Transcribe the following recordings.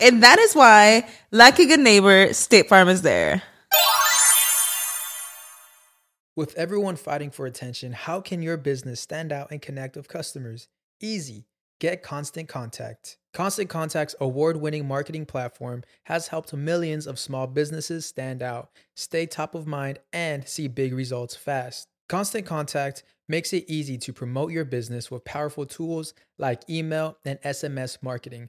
And that is why, like a good neighbor, State Farm is there. With everyone fighting for attention, how can your business stand out and connect with customers? Easy. Get Constant Contact. Constant Contact's award-winning marketing platform has helped millions of small businesses stand out, stay top of mind, and see big results fast. Constant Contact makes it easy to promote your business with powerful tools like email and SMS marketing,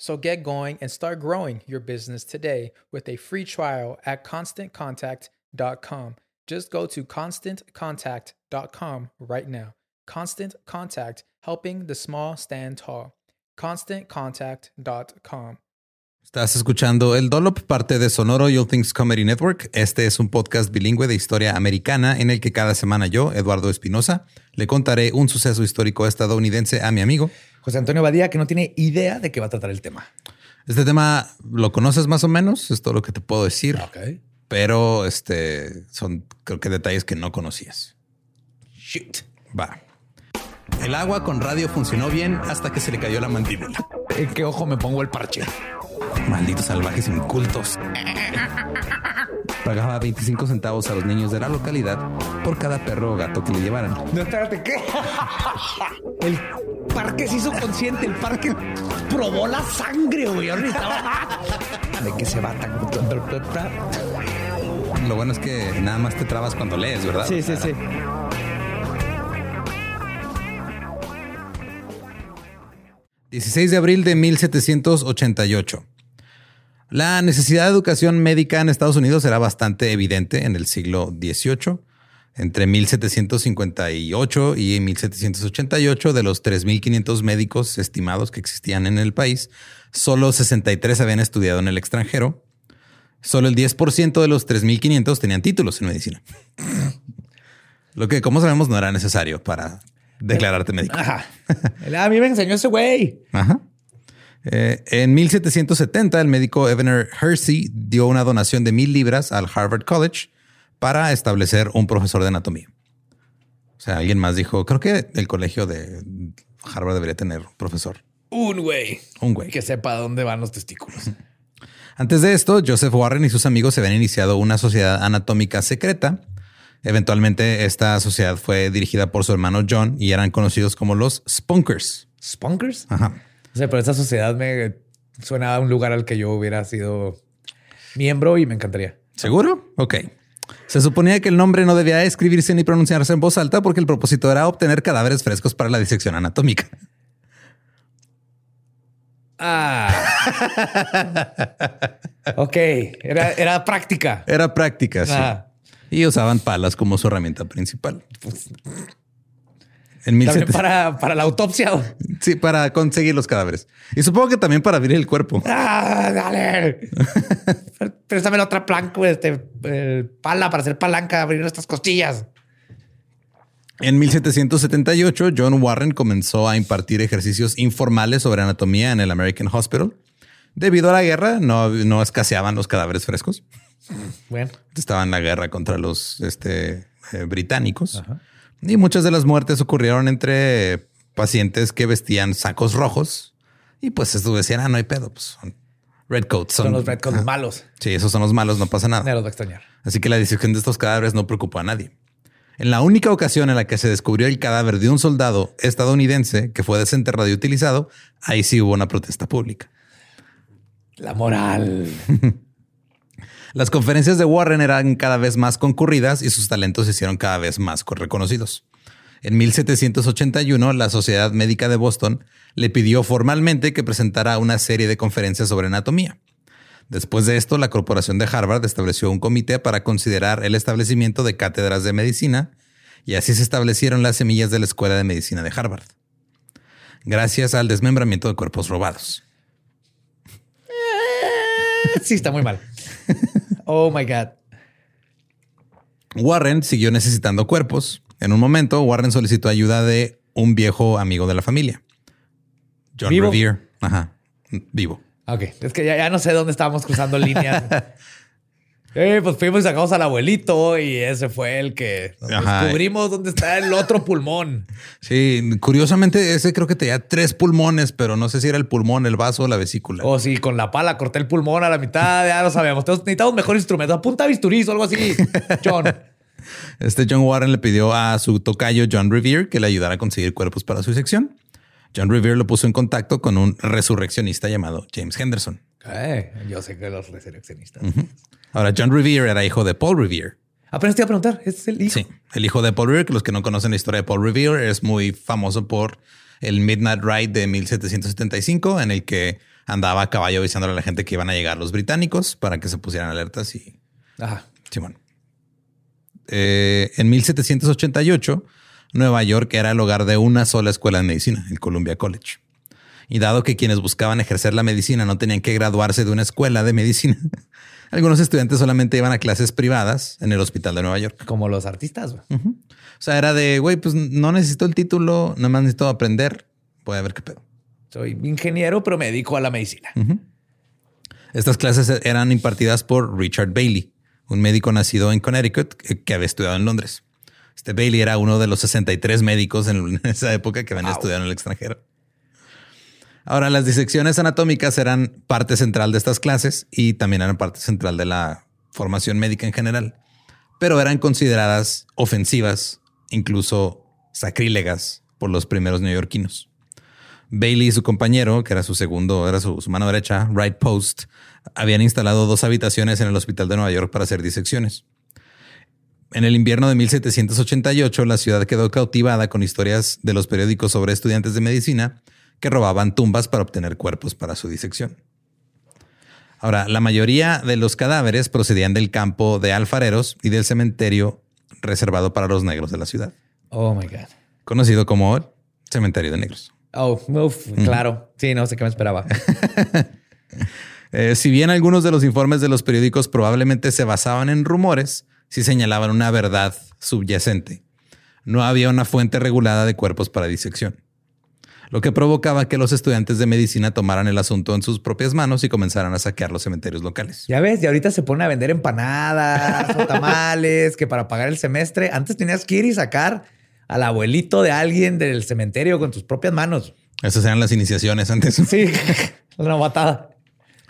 So get going and start growing your business today with a free trial at ConstantContact.com. Just go to ConstantContact.com right now. Constant Contact, helping the small stand tall. ConstantContact.com. Estás escuchando El Dolop, parte de Sonoro All Things Comedy Network. Este es un podcast bilingüe de historia americana en el que cada semana yo, Eduardo Espinosa, le contaré un suceso histórico estadounidense a mi amigo José Antonio Badía, que no tiene idea de qué va a tratar el tema. Este tema lo conoces más o menos, es todo lo que te puedo decir. Okay. Pero son, creo que, detalles que no conocías. Shoot. Va. El agua con radio funcionó bien hasta que se le cayó la mandíbula. ¿En qué ojo me pongo el parche? Malditos salvajes incultos. Pagaba 25 centavos a los niños de la localidad por cada perro o gato que le llevaran. No, espérate, ¿qué? El parque se hizo consciente. El parque probó la sangre, güey. ¿De qué se va tan? Lo bueno es que nada más te trabas cuando lees, ¿verdad? Sí, sí, sí. Claro. 16 de abril de 1788. La necesidad de educación médica en Estados Unidos era bastante evidente en el siglo XVIII. Entre 1758 y 1788, de los 3,500 médicos estimados que existían en el país, solo 63 habían estudiado en el extranjero. Solo el 10% de los 3,500 tenían títulos en medicina. Lo que, como sabemos, no era necesario para declararte médico. Ajá. A mí me enseñó ese güey. Ajá. En 1770, el médico Ebenezer Hersey dio una donación de 1,000 libras al Harvard College para establecer un profesor de anatomía. O sea, alguien más dijo, creo que el colegio de Harvard debería tener un profesor. Un güey. Que sepa dónde van los testículos. Antes de esto, Joseph Warren y sus amigos se habían iniciado una sociedad anatómica secreta. Eventualmente, esta sociedad fue dirigida por su hermano John y eran conocidos como los Spunkers. ¿Spunkers? Ajá. O sea, pero esa sociedad me suena a un lugar al que yo hubiera sido miembro y me encantaría. ¿Seguro? Ok. Se suponía que el nombre no debía escribirse ni pronunciarse en voz alta porque el propósito era obtener cadáveres frescos para la disección anatómica. Ok. Era práctica. Era práctica, sí. Y usaban palas como su herramienta principal. En ¿Para la autopsia? ¿O? Sí, para conseguir los cadáveres. Y supongo que también para abrir el cuerpo. Dale. Préstamelo otra planca, pala para hacer palanca, abrir estas costillas. En 1778, John Warren comenzó a impartir ejercicios informales sobre anatomía en el American Hospital. Debido a la guerra, no escaseaban los cadáveres frescos. Bueno. Estaba en la guerra contra los británicos. Ajá. Y muchas de las muertes ocurrieron entre pacientes que vestían sacos rojos. Y pues esto decían, no hay pedo, pues son redcoats. Son los redcoats malos. Sí, esos son los malos, no pasa nada. No los va a extrañar. Así que la disección de estos cadáveres no preocupó a nadie. En la única ocasión en la que se descubrió el cadáver de un soldado estadounidense que fue desenterrado y utilizado, ahí sí hubo una protesta pública. La moral. Las conferencias de Warren eran cada vez más concurridas y sus talentos se hicieron cada vez más reconocidos. En 1781, la Sociedad Médica de Boston le pidió formalmente que presentara una serie de conferencias sobre anatomía. Después de esto, la Corporación de Harvard estableció un comité para considerar el establecimiento de cátedras de medicina, y así se establecieron las semillas de la Escuela de Medicina de Harvard, gracias al desmembramiento de cuerpos robados. Sí, está muy mal. Oh my God. Warren siguió necesitando cuerpos. En un momento, Warren solicitó ayuda de un viejo amigo de la familia. John Revere. Ajá. Vivo. Ok. Es que ya no sé dónde estábamos cruzando líneas. Pues fuimos y sacamos al abuelito y ese fue el que descubrimos dónde está el otro pulmón. Sí, curiosamente ese creo que tenía 3 pulmones, pero no sé si era el pulmón, el vaso o la vesícula. Oh, sí, con la pala corté el pulmón a la mitad, ya lo sabemos. Entonces, necesitamos mejor instrumento, apunta bisturí o algo así, John. John Warren le pidió a su tocayo John Revere que le ayudara a conseguir cuerpos para su sección. John Revere lo puso en contacto con un resurreccionista llamado James Henderson. Yo sé que los resurreccionistas. Uh-huh. Ahora, John Revere era hijo de Paul Revere. Apenas te iba a preguntar, ¿es el hijo? Sí, el hijo de Paul Revere, que los que no conocen la historia de Paul Revere, es muy famoso por el Midnight Ride de 1775, en el que andaba a caballo avisándole a la gente que iban a llegar los británicos para que se pusieran alertas y... Ajá. Simón. En 1788, Nueva York era el hogar de una sola escuela de medicina, el Columbia College. Y dado que quienes buscaban ejercer la medicina no tenían que graduarse de una escuela de medicina, algunos estudiantes solamente iban a clases privadas en el hospital de Nueva York. Como los artistas. Uh-huh. O sea, era de, güey, pues no necesito el título, nada más necesito aprender. Voy a ver qué pedo. Soy ingeniero, pero me dedico a la medicina. Uh-huh. Estas clases eran impartidas por Richard Bayley, un médico nacido en Connecticut que había estudiado en Londres. Bayley era uno de los 63 médicos en esa época que habían estudiado en el extranjero. Ahora, las disecciones anatómicas eran parte central de estas clases y también eran parte central de la formación médica en general, pero eran consideradas ofensivas, incluso sacrílegas por los primeros neoyorquinos. Bailey y su compañero, que era su segundo, era su mano derecha, Wright Post, habían instalado 2 habitaciones en el hospital de Nueva York para hacer disecciones. En el invierno de 1788, la ciudad quedó cautivada con historias de los periódicos sobre estudiantes de medicina que robaban tumbas para obtener cuerpos para su disección. Ahora, la mayoría de los cadáveres procedían del campo de alfareros y del cementerio reservado para los negros de la ciudad. Oh my God. Conocido como el cementerio de negros. Oh, claro. Sí, no sé qué me esperaba. Si bien algunos de los informes de los periódicos probablemente se basaban en rumores, sí señalaban una verdad subyacente. No había una fuente regulada de cuerpos para disección, lo que provocaba que los estudiantes de medicina tomaran el asunto en sus propias manos y comenzaran a saquear los cementerios locales. Ya ves, y ahorita se ponen a vender empanadas o tamales que para pagar el semestre. Antes tenías que ir y sacar al abuelito de alguien del cementerio con tus propias manos. Esas eran las iniciaciones antes. Sí, una batada.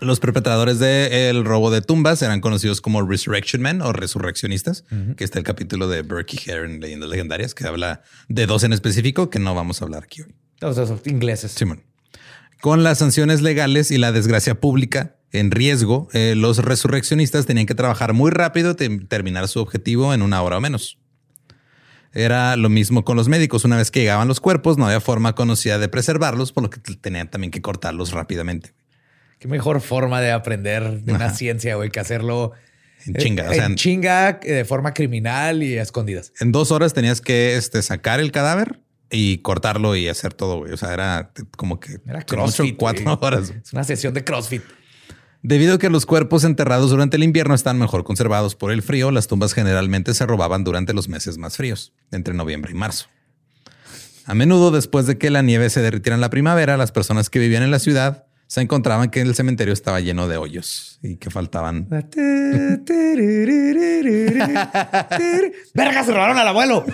Los perpetradores del robo de tumbas eran conocidos como Resurrection Men o resurreccionistas, que está el capítulo de Burke y Hare en Leyendas Legendarias, que habla de 2 en específico que no vamos a hablar aquí hoy. O sea, son ingleses. Simón. Con las sanciones legales y la desgracia pública, en riesgo, los resurreccionistas tenían que trabajar muy rápido y terminar su objetivo en una hora o menos. Era lo mismo con los médicos. Una vez que llegaban los cuerpos, no había forma conocida de preservarlos, por lo que tenían también que cortarlos rápidamente. Qué mejor forma de aprender de una ciencia, güey, que hacerlo en chinga, de forma criminal y a escondidas. En 2 horas tenías que sacar el cadáver y cortarlo y hacer todo, güey. O sea, era como que era CrossFit, 4 horas. Es una sesión de CrossFit. Debido a que los cuerpos enterrados durante el invierno están mejor conservados por el frío, las tumbas generalmente se robaban durante los meses más fríos, entre noviembre y marzo. A menudo, después de que la nieve se derritiera en la primavera, las personas que vivían en la ciudad se encontraban que el cementerio estaba lleno de hoyos y que faltaban. ¡Verga, se robaron al abuelo!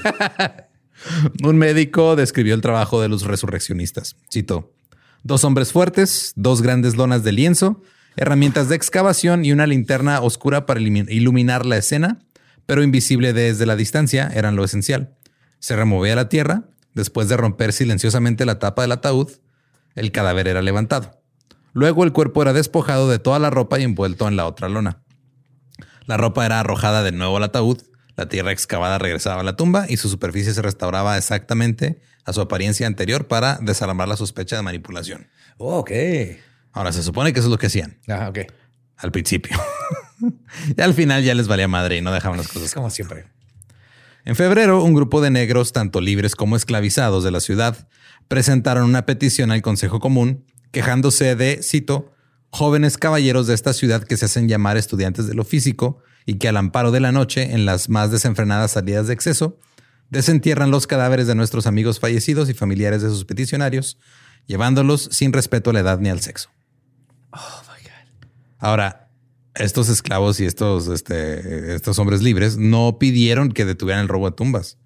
Un médico describió el trabajo de los resurreccionistas. Cito: 2 hombres fuertes, 2 grandes lonas de lienzo, herramientas de excavación y una linterna oscura para iluminar la escena, pero invisible desde la distancia, eran lo esencial. Se removía la tierra. Después de romper silenciosamente la tapa del ataúd, el cadáver era levantado. Luego el cuerpo era despojado de toda la ropa y envuelto en la otra lona. La ropa era arrojada de nuevo al ataúd, la tierra excavada regresaba a la tumba y su superficie se restauraba exactamente a su apariencia anterior para desarmar la sospecha de manipulación. Oh, ok. Ahora, se supone que eso es lo que hacían. Ah, ok. Al principio. Y al final ya les valía madre y no dejaban las cosas. Como siempre. En febrero, un grupo de negros, tanto libres como esclavizados de la ciudad, presentaron una petición al Consejo Común quejándose de, cito, jóvenes caballeros de esta ciudad que se hacen llamar estudiantes de lo físico y que al amparo de la noche, en las más desenfrenadas salidas de exceso, desentierran los cadáveres de nuestros amigos fallecidos y familiares de sus peticionarios, llevándolos sin respeto a la edad ni al sexo. Oh, my God. Ahora, estos esclavos y estos hombres libres no pidieron que detuvieran el robo a tumbas.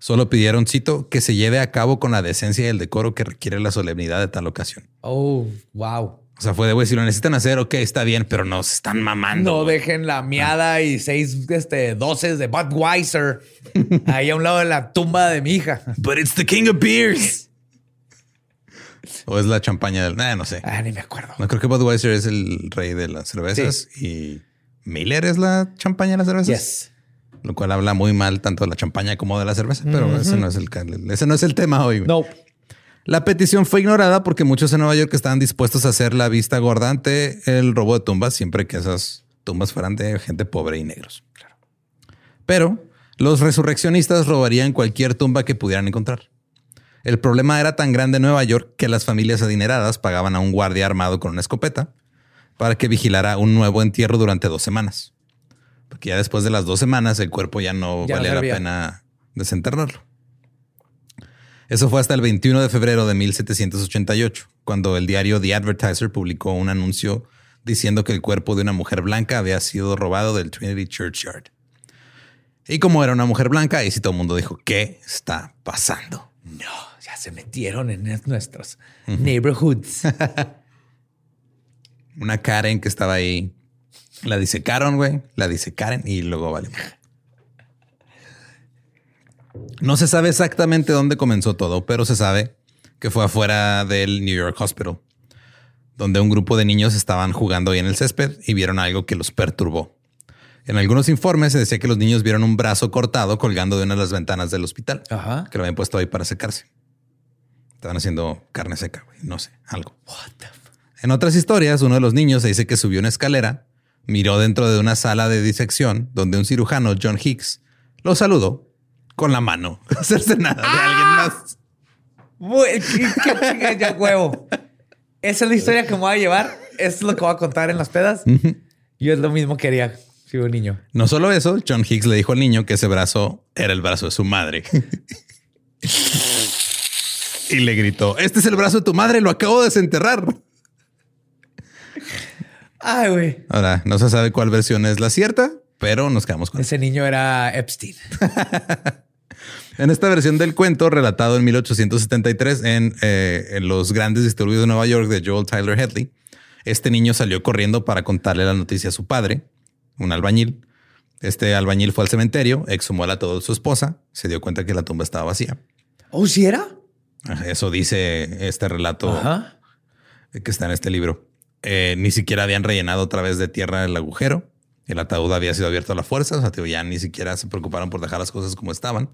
Solo pidieron, cito, que se lleve a cabo con la decencia y el decoro que requiere la solemnidad de tal ocasión. Oh, wow. O sea, fue de güey, si lo necesitan hacer, ok, está bien, pero no se están mamando. No dejen la miada y 6 doces de Budweiser ahí a un lado de la tumba de mi hija. But it's the king of beers. O es la champaña del... no sé. Ni me acuerdo. No, creo que Budweiser es el rey de las cervezas, sí. Y Miller es la champaña de las cervezas. Yes. Lo cual habla muy mal tanto de la champaña como de la cerveza, pero ese no es el tema hoy. No. La petición fue ignorada porque muchos en Nueva York estaban dispuestos a hacer la vista gorda ante el robo de tumbas siempre que esas tumbas fueran de gente pobre y negros. Claro. Pero los resurreccionistas robarían cualquier tumba que pudieran encontrar. El problema era tan grande en Nueva York que las familias adineradas pagaban a un guardia armado con una escopeta para que vigilara un nuevo entierro durante 2 semanas. Porque ya después de las 2 semanas el cuerpo ya valía la pena desenterrarlo. Eso fue hasta el 21 de febrero de 1788, cuando el diario The Advertiser publicó un anuncio diciendo que el cuerpo de una mujer blanca había sido robado del Trinity Churchyard. Y como era una mujer blanca, ahí sí todo el mundo dijo, ¿qué está pasando? No, ya se metieron en nuestros neighborhoods. Una Karen que estaba ahí. La disecaron, güey. La disecaron y luego vale. No se sabe exactamente dónde comenzó todo, pero se sabe que fue afuera del New York Hospital, donde un grupo de niños estaban jugando ahí en el césped y vieron algo que los perturbó. En algunos informes se decía que los niños vieron un brazo cortado colgando de una de las ventanas del hospital, que lo habían puesto ahí para secarse. Estaban haciendo carne seca, güey. No sé, algo. En otras historias, uno de los niños se dice que subió una escalera, miró dentro de una sala de disección donde un cirujano, John Hicks, lo saludó con la mano. Hacerse nada de alguien más. ¿Qué chinga ya, huevo? Esa es la historia que me voy a llevar. Es lo que voy a contar en las pedas. Yo es lo mismo que haría si un niño. No solo eso, John Hicks le dijo al niño que ese brazo era el brazo de su madre. Y le gritó, este es el brazo de tu madre, lo acabo de desenterrar. Ay, güey. Ahora, no se sabe cuál versión es la cierta, pero nos quedamos con ese niño era Epstein. En esta versión del cuento, relatado en 1873 en los grandes disturbios de Nueva York de Joel Tyler Headley, este niño salió corriendo para contarle la noticia a su padre, un albañil. Este albañil fue al cementerio, exhumó al ataúd de su esposa, se dio cuenta que la tumba estaba vacía. ¿Oh, sí era? Eso dice este relato que está en este libro. ni siquiera habían rellenado otra vez de tierra el agujero. El ataúd había sido abierto a la fuerza. O sea, tío, ya ni siquiera se preocuparon por dejar las cosas como estaban.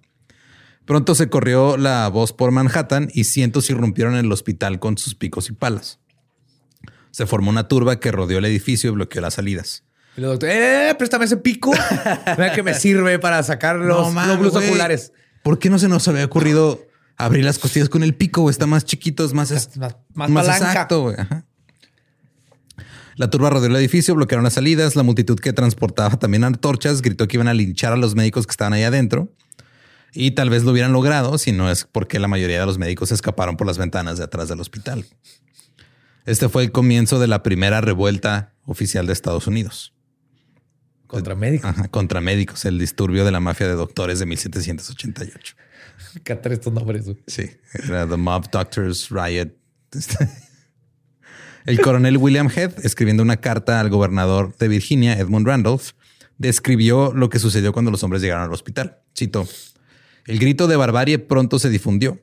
Pronto se corrió la voz por Manhattan y cientos irrumpieron en el hospital con sus picos y palas. Se formó una turba que rodeó el edificio y bloqueó las salidas. Y el doctor, préstame ese pico. Mira que me sirve para sacar los glóbulos oculares. ¿Por qué no se nos había ocurrido abrir las costillas con el pico? Está más chiquito, es más exacto, güey. Ajá. La turba rodeó el edificio, bloquearon las salidas. La multitud que transportaba también antorchas gritó que iban a linchar a los médicos que estaban ahí adentro. Y tal vez lo hubieran logrado si no es porque la mayoría de los médicos escaparon por las ventanas de atrás del hospital. Este fue el comienzo de la primera revuelta oficial de Estados Unidos. Contra médicos. Ajá, contra médicos. El disturbio de la mafia de doctores de 1788. ¿Qué tal estos nombres? Sí. Era The Mob Doctors Riot. El coronel William Head, escribiendo una carta al gobernador de Virginia, Edmund Randolph, describió lo que sucedió cuando los hombres llegaron al hospital. Cito: el grito de barbarie pronto se difundió.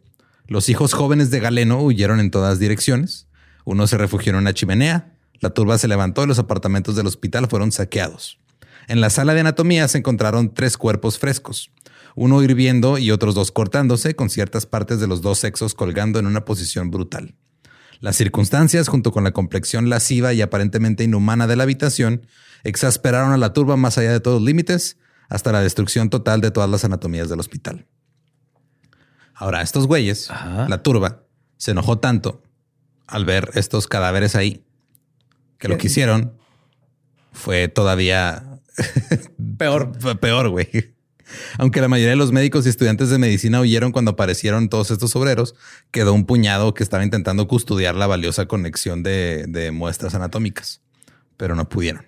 Los hijos jóvenes de Galeno huyeron en todas direcciones. Unos se refugiaron en la chimenea. La turba se levantó y los apartamentos del hospital fueron saqueados. En la sala de anatomía se encontraron 3 cuerpos frescos, uno hirviendo y otros 2 cortándose, con ciertas partes de los 2 sexos colgando en una posición brutal. Las circunstancias, junto con la complexión lasciva y aparentemente inhumana de la habitación, exasperaron a la turba más allá de todos los límites, hasta la destrucción total de todas las anatomías del hospital. Ahora, estos güeyes, la turba, se enojó tanto al ver estos cadáveres ahí, que lo que hicieron fue todavía peor, güey. Aunque la mayoría de los médicos y estudiantes de medicina huyeron cuando aparecieron todos estos obreros, quedó un puñado que estaba intentando custodiar la valiosa conexión de muestras anatómicas, pero no pudieron.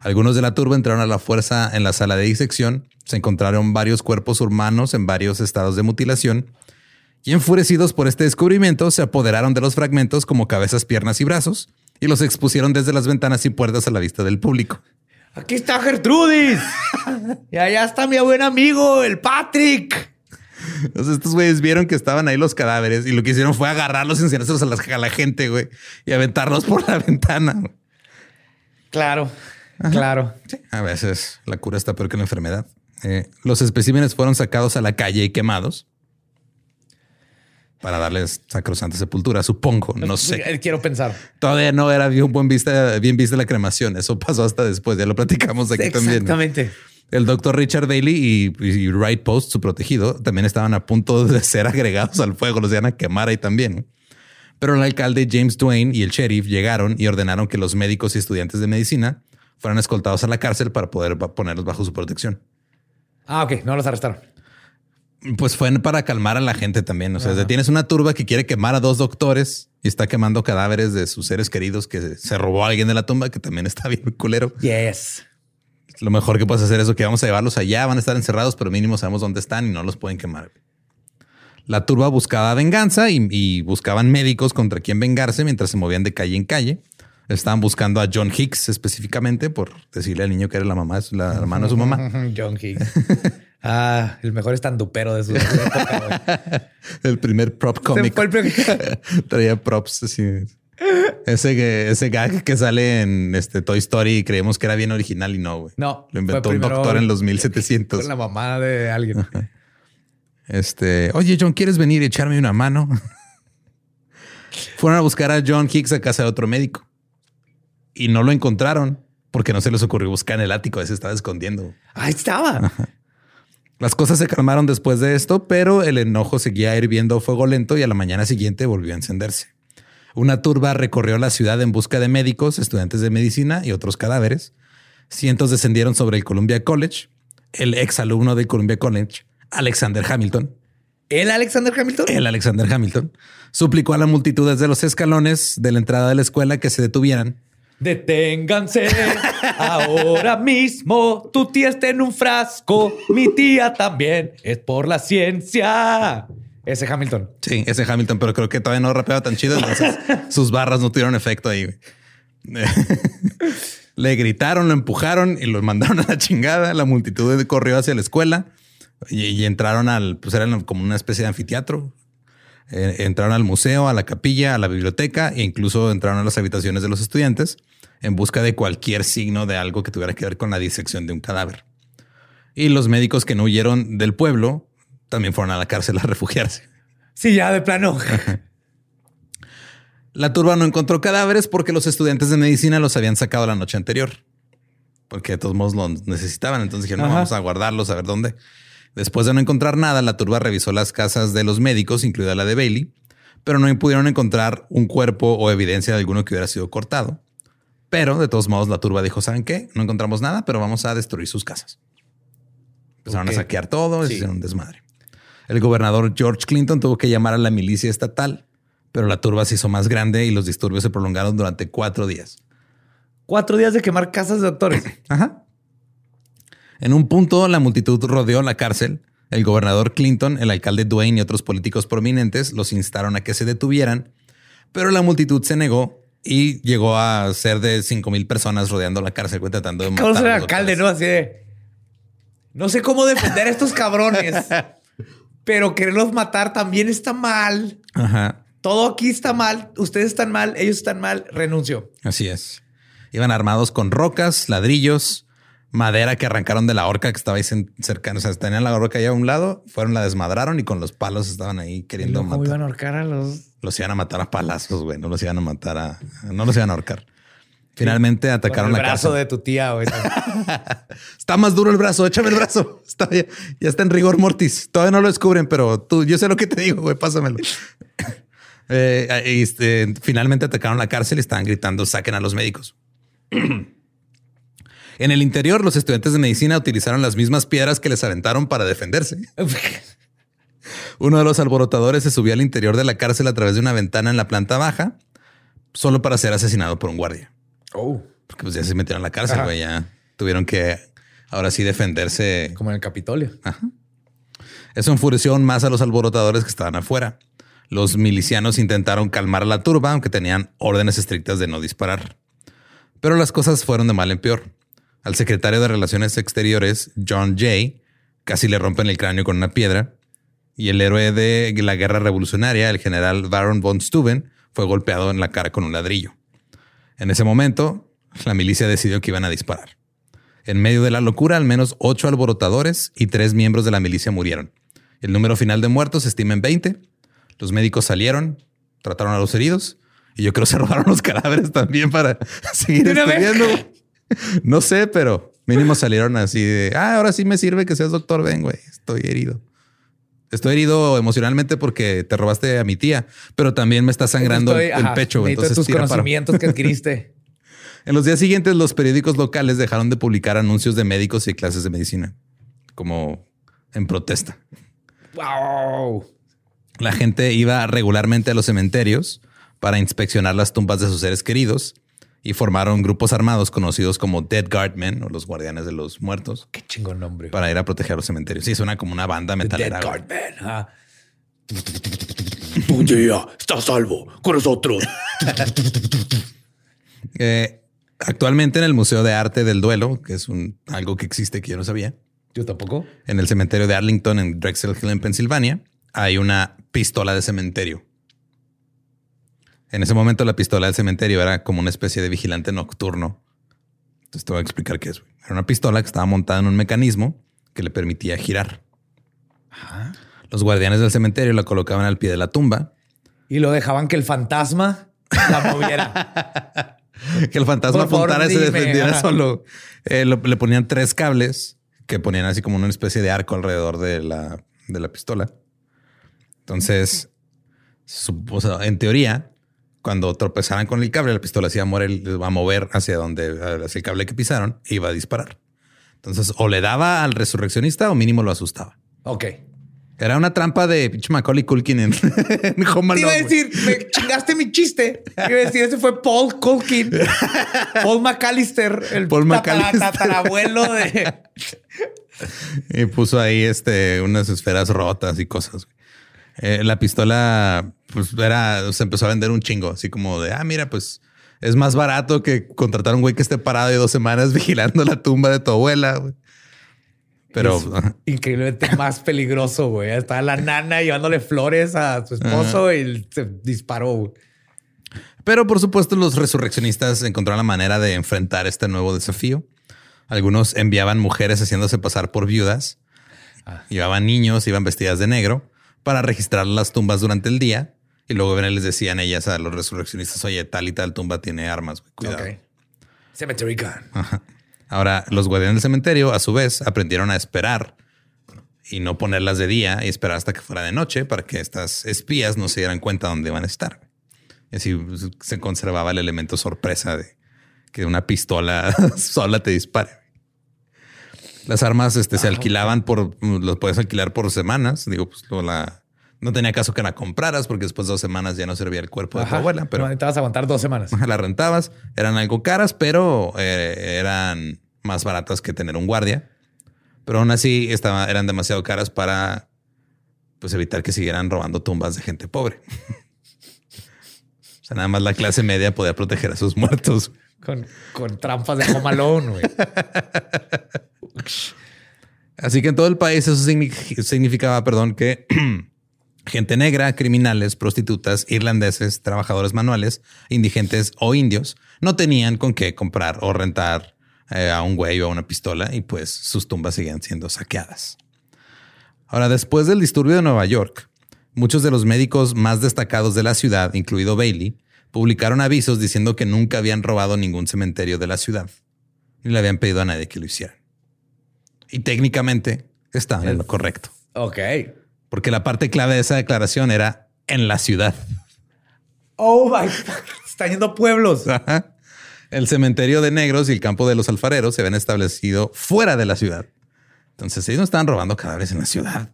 Algunos de la turba entraron a la fuerza en la sala de disección, se encontraron varios cuerpos humanos en varios estados de mutilación y, enfurecidos por este descubrimiento, se apoderaron de los fragmentos como cabezas, piernas y brazos y los expusieron desde las ventanas y puertas a la vista del público. ¡Aquí está Gertrudis! Y allá está mi buen amigo, el Patrick. Entonces estos güeyes vieron que estaban ahí los cadáveres y lo que hicieron fue agarrarlos y enseñárselos a la gente, güey, y aventarlos por la ventana. Wey. Claro, claro. Sí. A veces la cura está peor que la enfermedad. Los especímenes fueron sacados a la calle y quemados para darles sacrosanta sepultura, supongo. No sé. Quiero pensar. Todavía no era bien vista la cremación. Eso pasó hasta después. Ya lo platicamos aquí también. Exactamente. El doctor Richard Bayley y Wright Post, su protegido, también estaban a punto de ser agregados al fuego. Los iban a quemar ahí también. Pero el alcalde James Duane y el sheriff llegaron y ordenaron que los médicos y estudiantes de medicina fueran escoltados a la cárcel para poder ponerlos bajo su protección. Ah, ok. No los arrestaron. Pues fue para calmar a la gente también. O sea, tienes una turba que quiere quemar a 2 doctores y está quemando cadáveres de sus seres queridos que se robó a alguien de la tumba, que también está bien culero. Yes. Lo mejor que puedes hacer es que vamos a llevarlos allá, van a estar encerrados, pero mínimo sabemos dónde están y no los pueden quemar. La turba buscaba venganza y buscaban médicos contra quien vengarse mientras se movían de calle en calle. Estaban buscando a John Hicks específicamente por decirle al niño que era la hermana de su mamá. John Hicks. Ah, el mejor estandupero de su época. El primer prop cómic. Traía props así. Ese gag que sale en Toy Story y creemos que era bien original y no, güey. No. Lo inventó un doctor en los 1700. Con la mamá de alguien. Oye, John, ¿quieres venir y echarme una mano? Fueron a buscar a John Hicks a casa de otro médico y no lo encontraron porque no se les ocurrió buscar en el ático. Ese estaba escondiendo. Ahí estaba. Las cosas se calmaron después de esto, pero el enojo seguía hirviendo a fuego lento y a la mañana siguiente volvió a encenderse. Una turba recorrió la ciudad en busca de médicos, estudiantes de medicina y otros cadáveres. Cientos descendieron sobre el Columbia College. El exalumno del Columbia College, Alexander Hamilton. ¿El Alexander Hamilton? El Alexander Hamilton suplicó a la multitud desde los escalones de la entrada de la escuela que se detuvieran. Deténganse ahora mismo. Tu tía está en un frasco. Mi tía también. Es por la ciencia. Ese Hamilton. Sí, ese Hamilton, pero creo que todavía no rapeaba tan chido. Entonces sus barras no tuvieron efecto ahí. Le gritaron, lo empujaron y lo mandaron a la chingada. La multitud corrió hacia la escuela y entraron pues era como una especie de anfiteatro. Entraron al museo, a la capilla, a la biblioteca e incluso entraron a las habitaciones de los estudiantes en busca de cualquier signo de algo que tuviera que ver con la disección de un cadáver. Y los médicos que no huyeron del pueblo también fueron a la cárcel a refugiarse. Sí, ya de plano. La turba no encontró cadáveres porque los estudiantes de medicina los habían sacado la noche anterior. Porque de todos modos los necesitaban. Entonces dijeron, no, vamos a guardarlos, a ver dónde. Después de no encontrar nada, la turba revisó las casas de los médicos, incluida la de Bailey, pero no pudieron encontrar un cuerpo o evidencia de alguno que hubiera sido cortado. Pero de todos modos la turba dijo, ¿saben qué? No encontramos nada, pero vamos a destruir sus casas. Empezaron a saquear todo, hicieron un desmadre. El gobernador George Clinton tuvo que llamar a la milicia estatal, pero la turba se hizo más grande y los disturbios se prolongaron durante 4 días. 4 días de quemar casas de doctores. Ajá. En un punto, la multitud rodeó la cárcel. El gobernador Clinton, el alcalde Duane y otros políticos prominentes los instaron a que se detuvieran, pero la multitud se negó y llegó a ser de 5,000 personas rodeando la cárcel, tratando de matar. ¿Cómo ser alcalde, no? Así de... No sé cómo defender a estos cabrones, pero quererlos matar también está mal. Ajá. Todo aquí está mal. Ustedes están mal. Ellos están mal. Renuncio. Así es. Iban armados con rocas, ladrillos, madera que arrancaron de la horca que estaba ahí cercana. O sea, tenían la horca allá a un lado, fueron, la desmadraron y con los palos estaban ahí queriendo matar. ¿Cómo iban a ahorcar a los...? Los iban a matar a palazos, güey. No los iban a matar a... No los iban a ahorcar. Finalmente atacaron la casa. El brazo de tu tía, güey. Está más duro el brazo. Échame el brazo. Ya está en rigor mortis. Todavía no lo descubren, pero tú... Yo sé lo que te digo, güey. Pásamelo. Finalmente atacaron la cárcel y estaban gritando, saquen a los médicos. En el interior, los estudiantes de medicina utilizaron las mismas piedras que les aventaron para defenderse. Uno de los alborotadores se subió al interior de la cárcel a través de una ventana en la planta baja, solo para ser asesinado por un guardia. Oh, porque pues ya se metieron a la cárcel, güey. Ya tuvieron que ahora sí defenderse. Como en el Capitolio. Ajá. Eso enfureció aún más a los alborotadores que estaban afuera. Los milicianos intentaron calmar a la turba, aunque tenían órdenes estrictas de no disparar. Pero las cosas fueron de mal en peor. Al secretario de Relaciones Exteriores, John Jay, casi le rompen el cráneo con una piedra. Y el héroe de la guerra revolucionaria, el general Baron von Steuben, fue golpeado en la cara con un ladrillo. En ese momento, la milicia decidió que iban a disparar. En medio de la locura, al menos 8 alborotadores y 3 miembros de la milicia murieron. El número final de muertos se estima en 20. Los médicos salieron, trataron a los heridos... Y yo creo que se robaron los cadáveres también para seguir estudiando. No sé, pero mínimo salieron así de... Ah, ahora sí me sirve que seas doctor. Ven, güey, estoy herido. Estoy herido emocionalmente porque te robaste a mi tía, pero también me está sangrando el pecho. Entonces tus conocimientos que adquiriste. En los días siguientes, los periódicos locales dejaron de publicar anuncios de médicos y clases de medicina, como en protesta. Wow. La gente iba regularmente a los cementerios para inspeccionar las tumbas de sus seres queridos y formaron grupos armados conocidos como Dead Guardmen o los guardianes de los muertos. Qué chingón nombre. Para ir a proteger los cementerios. Sí, suena como una banda metalera. Dead Guardmen. Ah. Buendia, está salvo con nosotros. Actualmente en el Museo de Arte del Duelo, que es algo que existe que yo no sabía. Yo tampoco. En el cementerio de Arlington en Drexel Hill en Pensilvania hay una pistola de cementerio. En ese momento la pistola del cementerio era como una especie de vigilante nocturno. Entonces te voy a explicar qué es. Era una pistola que estaba montada en un mecanismo que le permitía girar. Ajá. Los guardianes del cementerio la colocaban al pie de la tumba. Y lo dejaban que el fantasma la moviera. Que el fantasma apuntara y se defendiera solo. Le ponían 3 cables que ponían así como una especie de arco alrededor de la pistola. Entonces, en teoría... Cuando tropezaran con el cable, la pistola se iba a mover hacia el cable que pisaron e iba a disparar. Entonces, o le daba al resurreccionista o mínimo lo asustaba. Ok. Era una trampa de Macaulay Culkin en Home Alone. Iba a decir, me chingaste mi chiste. Iba a decir, ese fue Paul Culkin. Paul McAllister, el tatarabuelo de... Y puso ahí unas esferas rotas y cosas. La pistola pues se empezó a vender un chingo, así como de, mira, pues es más barato que contratar a un güey que esté parado de 2 semanas vigilando la tumba de tu abuela. Pero increíblemente más peligroso, güey. Estaba la nana llevándole flores a su esposo y se disparó, güey. Pero por supuesto los resurreccionistas encontraron la manera de enfrentar este nuevo desafío. Algunos enviaban mujeres haciéndose pasar por viudas. Llevaban niños, iban vestidas de negro para registrar las tumbas durante el día. Y luego les decían ellas a los resurreccionistas, oye, tal y tal tumba tiene armas, güey. Cuidado. Okay. Cemetery gun. Ajá. Ahora, los guardianes del cementerio, a su vez, aprendieron a esperar y no ponerlas de día y esperar hasta que fuera de noche para que estas espías no se dieran cuenta dónde iban a estar. Y así se conservaba el elemento sorpresa de que una pistola sola te dispare. Las armas se alquilaban los puedes alquilar por semanas. Digo, pues no tenía caso que la compraras porque después de 2 semanas ya no servía el cuerpo de tu abuela. Pero no necesitabas aguantar 2 semanas. La rentabas. Eran algo caras, pero eran más baratas que tener un guardia. Pero aún así eran demasiado caras para pues evitar que siguieran robando tumbas de gente pobre. O sea, nada más la clase media podía proteger a sus muertos. Con trampas de Home Alone, güey. Así que en todo el país eso significaba, que gente negra, criminales, prostitutas, irlandeses, trabajadores manuales, indigentes o indios no tenían con qué comprar o rentar a un güey o a una pistola y pues sus tumbas seguían siendo saqueadas. Ahora, después del disturbio de Nueva York, muchos de los médicos más destacados de la ciudad, incluido Bailey, publicaron avisos diciendo que nunca habían robado ningún cementerio de la ciudad ni le habían pedido a nadie que lo hiciera. Y técnicamente estaban en lo correcto. Ok. Porque la parte clave de esa declaración era en la ciudad. Oh, my God. Están yendo a pueblos. Ajá. El cementerio de negros y el campo de los alfareros se habían establecido fuera de la ciudad. Entonces ellos no estaban robando cadáveres en la ciudad.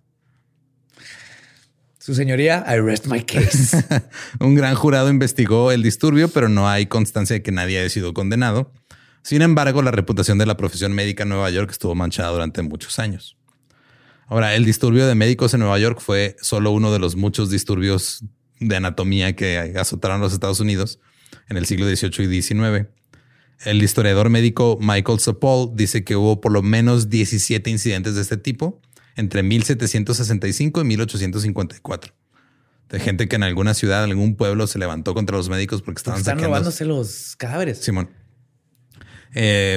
Su señoría, I rest my case. Un gran jurado investigó el disturbio, pero no hay constancia de que nadie haya sido condenado. Sin embargo, la reputación de la profesión médica en Nueva York estuvo manchada durante muchos años. Ahora, el disturbio de médicos en Nueva York fue solo uno de los muchos disturbios de anatomía que azotaron los Estados Unidos en el siglo XVIII y XIX. El historiador médico Michael Sopol dice que hubo por lo menos 17 incidentes de este tipo entre 1765 y 1854. De gente que en alguna ciudad, en algún pueblo se levantó contra los médicos porque estaban robándose los cadáveres. Simón.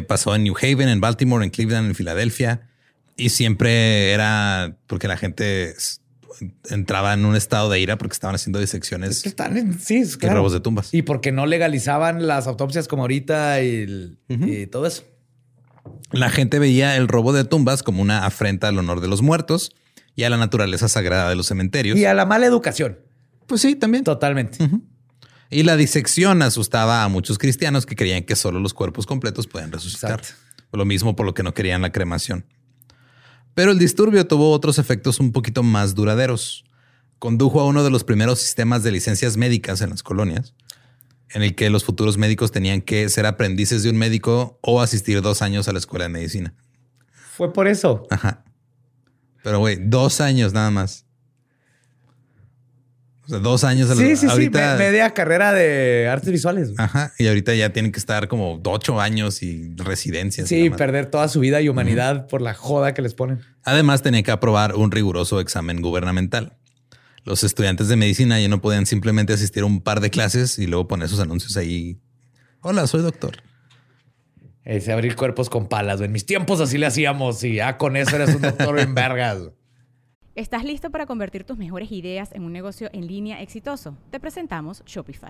Pasó en New Haven, en Baltimore, en Cleveland, en Filadelfia. Y siempre era porque la gente entraba en un estado de ira porque estaban haciendo disecciones y robos de tumbas. Y porque no legalizaban las autopsias como ahorita y todo eso. La gente veía el robo de tumbas como una afrenta al honor de los muertos y a la naturaleza sagrada de los cementerios. Y a la mala educación. Pues sí, también. Totalmente. Uh-huh. Y la disección asustaba a muchos cristianos que creían que solo los cuerpos completos podían resucitar. Exacto. Lo mismo por lo que no querían la cremación. Pero el disturbio tuvo otros efectos un poquito más duraderos. Condujo a uno de los primeros sistemas de licencias médicas en las colonias, en el que los futuros médicos tenían que ser aprendices de un médico o asistir 2 años a la escuela de medicina. Fue por eso. Ajá. Pero güey, 2 años nada más. O sea, 2 años. Ahorita... media carrera de artes visuales. Güey. Ajá. Y ahorita ya tienen que estar como 8 años y residencias. Sí, y perder toda su vida y humanidad por la joda que les ponen. Además, tenían que aprobar un riguroso examen gubernamental. Los estudiantes de medicina ya no podían simplemente asistir a un par de clases y luego poner sus anuncios ahí. Hola, soy doctor. Es abrir cuerpos con palas. En mis tiempos así le hacíamos y ya con eso eres un doctor en vergas. ¿Estás listo para convertir tus mejores ideas en un negocio en línea exitoso? Te presentamos Shopify.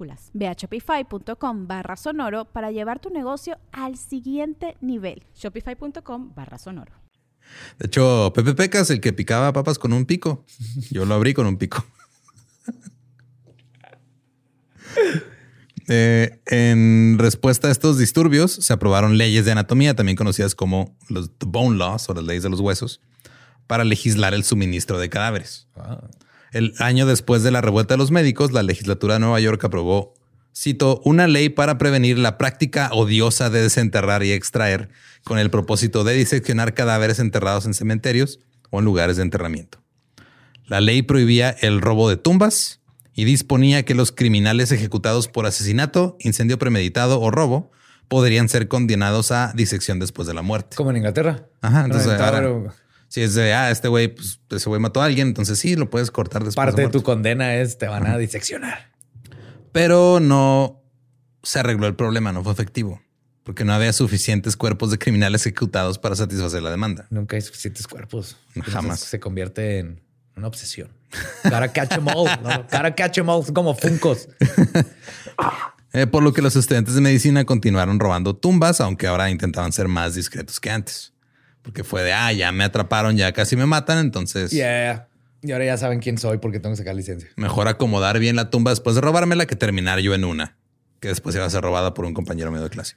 minúsculas. Ve a shopify.com/sonoro para llevar tu negocio al siguiente nivel. Shopify.com/sonoro. De hecho, Pepe Pecas, el que picaba papas con un pico, yo lo abrí con un pico. En respuesta a estos disturbios, se aprobaron leyes de anatomía, también conocidas como los Bone Laws o las leyes de los huesos, para legislar el suministro de cadáveres. Ah. El año después de la revuelta de los médicos, la legislatura de Nueva York aprobó, cito, una ley para prevenir la práctica odiosa de desenterrar y extraer con el propósito de diseccionar cadáveres enterrados en cementerios o en lugares de enterramiento. La ley prohibía el robo de tumbas y disponía que los criminales ejecutados por asesinato, incendio premeditado o robo podrían ser condenados a disección después de la muerte. Como en Inglaterra. Ajá, entonces ahora, si es de, este güey, pues ese güey mató a alguien, entonces sí, lo puedes cortar después. Parte de tu condena es te van a diseccionar. Pero no se arregló el problema, no fue efectivo, porque no había suficientes cuerpos de criminales ejecutados para satisfacer la demanda. Nunca hay suficientes cuerpos. Jamás. Se convierte en una obsesión. Gotta catch them all. ¿No? Gotta catch them all como Funkos. Por lo que los estudiantes de medicina continuaron robando tumbas, aunque ahora intentaban ser más discretos que antes. Porque fue de, ya me atraparon, ya casi me matan, entonces... Yeah. Y ahora ya saben quién soy porque tengo que sacar licencia. Mejor acomodar bien la tumba después de robármela que terminar yo en una, que después iba a ser robada por un compañero medio de clase.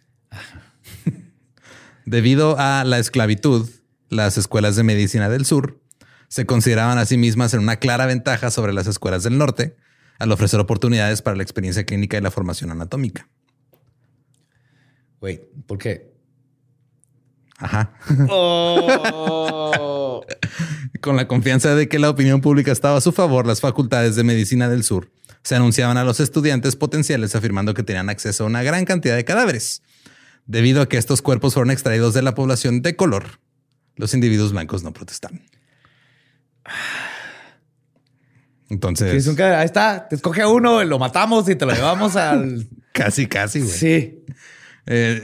Debido a la esclavitud, las escuelas de medicina del sur se consideraban a sí mismas en una clara ventaja sobre las escuelas del norte al ofrecer oportunidades para la experiencia clínica y la formación anatómica. Güey, ¿por qué? Ajá. Oh. Con la confianza de que la opinión pública estaba a su favor, las facultades de medicina del sur se anunciaban a los estudiantes potenciales afirmando que tenían acceso a una gran cantidad de cadáveres. Debido a que estos cuerpos fueron extraídos de la población de color, los individuos blancos no protestaron. Entonces... Sí, ahí está, te escoge uno, lo matamos y te lo llevamos al... Casi, güey. Sí.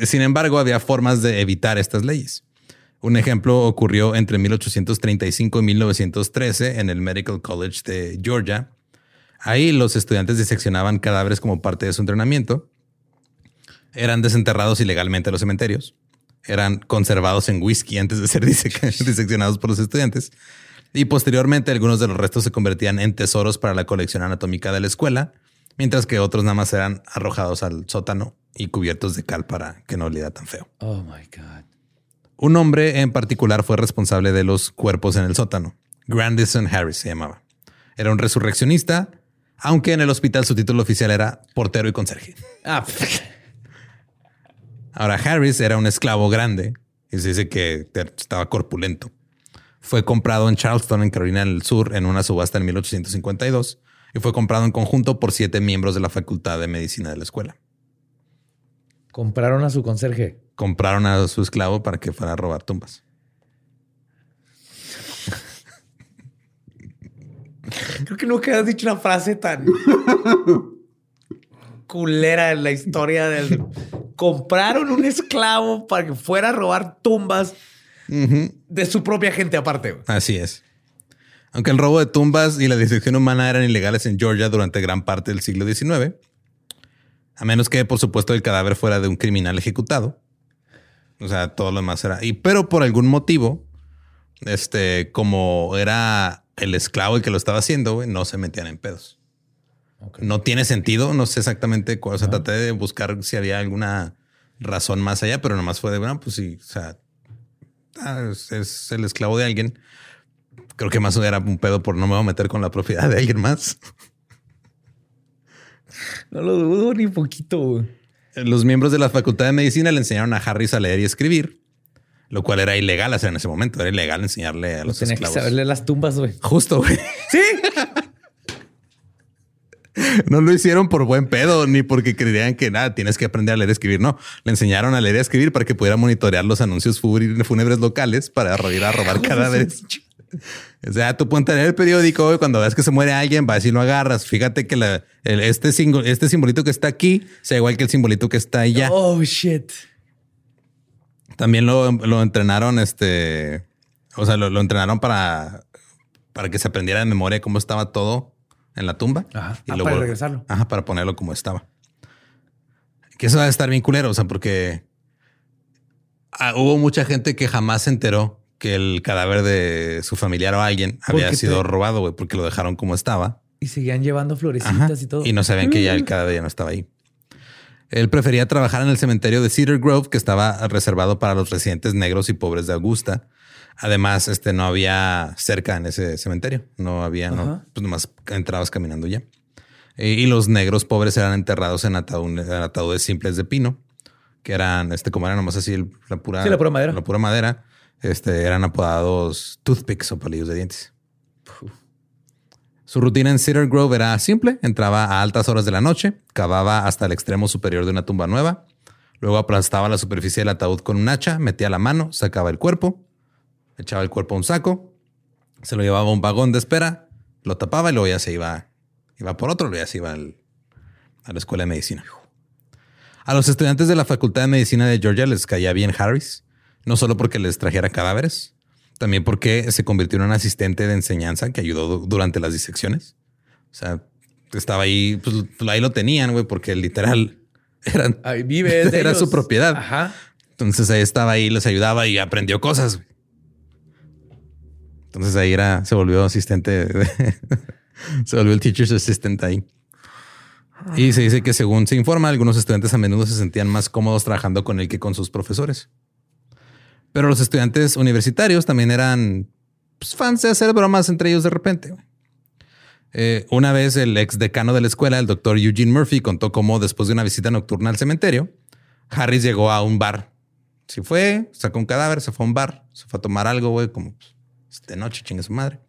Sin embargo, había formas de evitar estas leyes. Un ejemplo ocurrió entre 1835 y 1913 en el Medical College de Georgia. Ahí los estudiantes diseccionaban cadáveres como parte de su entrenamiento. Eran desenterrados ilegalmente a los cementerios. Eran conservados en whisky antes de ser diseccionados por los estudiantes. Y posteriormente algunos de los restos se convertían en tesoros para la colección anatómica de la escuela, mientras que otros nada más eran arrojados al sótano y cubiertos de cal para que no oliera tan feo. Oh my God. Un hombre en particular fue responsable de los cuerpos en el sótano. Grandison Harris se llamaba. Era un resurreccionista, aunque en el hospital su título oficial era portero y conserje. Ahora, Harris era un esclavo grande y se dice que estaba corpulento. Fue comprado en Charleston, en Carolina del Sur, en una subasta en 1852 y fue comprado en conjunto por 7 miembros de la Facultad de Medicina de la escuela. Compraron a su conserje. Compraron a su esclavo para que fuera a robar tumbas. Creo que nunca has dicho una frase tan culera en la historia del... Compraron un esclavo para que fuera a robar tumbas de su propia gente aparte. Así es. Aunque el robo de tumbas y la disección humana eran ilegales en Georgia durante gran parte del siglo XIX... A menos que, por supuesto, el cadáver fuera de un criminal ejecutado. O sea, todo lo demás era... Pero por algún motivo, como era el esclavo el que lo estaba haciendo, güey, no se metían en pedos. Okay. No tiene sentido. No sé exactamente cuál. O sea, traté de buscar si había alguna razón más allá, pero nomás fue de, bueno, pues sí, o sea, es el esclavo de alguien. Creo que más era un pedo por no me voy a meter con la propiedad de alguien más. No lo dudo ni poquito. Los miembros de la Facultad de Medicina le enseñaron a Harris a leer y escribir, lo cual era ilegal hacer en ese momento. Era ilegal enseñarle a los esclavos. Tenía que saberle las tumbas, güey. Justo, güey. Sí. No lo hicieron por buen pedo ni porque creían que nada, tienes que aprender a leer y escribir. No, le enseñaron a leer y escribir para que pudiera monitorear los anuncios fúnebres locales para ir a robar cadáveres. O sea, tú ponte a leer el periódico y cuando veas que se muere alguien, vas y lo agarras. Fíjate que este simbolito que está aquí sea igual que el simbolito que está allá. Oh, shit. También lo entrenaron, o sea, lo entrenaron para que se aprendiera de memoria cómo estaba todo en la tumba. Ajá. Y luego, para regresarlo. Ajá, para ponerlo como estaba. Que eso va a estar bien culero, o sea, porque hubo mucha gente que jamás se enteró que el cadáver de su familiar o alguien había sido robado, güey, porque lo dejaron como estaba. Y seguían llevando florecitas y todo. Y no sabían que ya el cadáver ya no estaba ahí. Él prefería trabajar en el cementerio de Cedar Grove, que estaba reservado para los residentes negros y pobres de Augusta. Además, no había cerca en ese cementerio. No había, no, pues nomás entrabas caminando ya. Y los negros pobres eran enterrados en ataúdes simples de pino, que eran, como era nomás así la pura madera. La pura madera. Eran apodados toothpicks o palillos de dientes. Uf. Su rutina en Cedar Grove era simple. Entraba a altas horas de la noche, cavaba hasta el extremo superior de una tumba nueva, luego aplastaba la superficie del ataúd con un hacha, metía la mano, sacaba el cuerpo, echaba el cuerpo a un saco, se lo llevaba a un vagón de espera, lo tapaba y luego ya se iba por otro, luego ya se iba a la escuela de medicina. A los estudiantes de la Facultad de Medicina de Georgia les caía bien Harris, no solo porque les trajera cadáveres, también porque se convirtió en un asistente de enseñanza que ayudó durante las disecciones. O sea, estaba ahí, pues ahí lo tenían, güey, porque literal era su propiedad. Ajá. Entonces ahí estaba ahí, les ayudaba y aprendió cosas, güey. Entonces ahí se volvió asistente, se volvió el teacher's assistant ahí. Y se dice que, según se informa, algunos estudiantes a menudo se sentían más cómodos trabajando con él que con sus profesores. Pero los estudiantes universitarios también eran fans de hacer bromas entre ellos de repente. Una vez el ex decano de la escuela, el doctor Eugene Murphy, contó cómo, después de una visita nocturna al cementerio, Harris llegó a un bar. Se fue, sacó un cadáver, se fue a un bar, se fue a tomar algo, güey, como de noche, chingue su madre.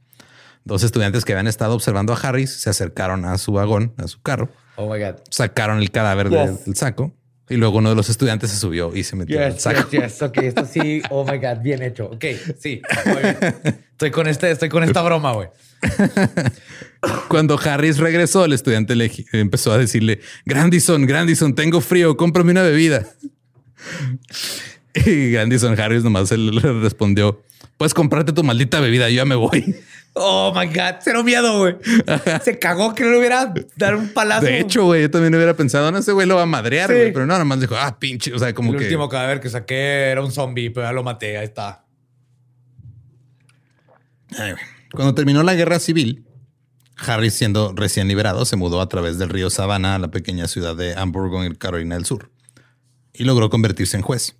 Dos estudiantes que habían estado observando a Harris se acercaron a su vagón, a su carro. Oh my God. Sacaron el cadáver del saco. Y luego uno de los estudiantes se subió y se metió en el saco. Yes. Ok, esto sí. Oh my God, bien hecho. Ok, sí. Muy bien. Estoy con esta broma, güey. Cuando Harris regresó, el estudiante le empezó a decirle: Grandison, tengo frío, cómprame una bebida. Y Grandison Harris nomás le respondió: puedes comprarte tu maldita bebida, yo ya me voy. Oh my God, cero miedo, güey. Se cagó que no le hubiera dado un palazo. De hecho, güey, yo también hubiera pensado, no, ese güey lo va a madrear, güey. Sí. Pero no, nomás dijo, pinche. O sea, como El último cadáver que saqué era un zombie, pero ya lo maté, ahí está. Cuando terminó la guerra civil, Harris, siendo recién liberado, se mudó a través del río Savannah a la pequeña ciudad de Hamburgo, en Carolina del Sur. Y logró convertirse en juez.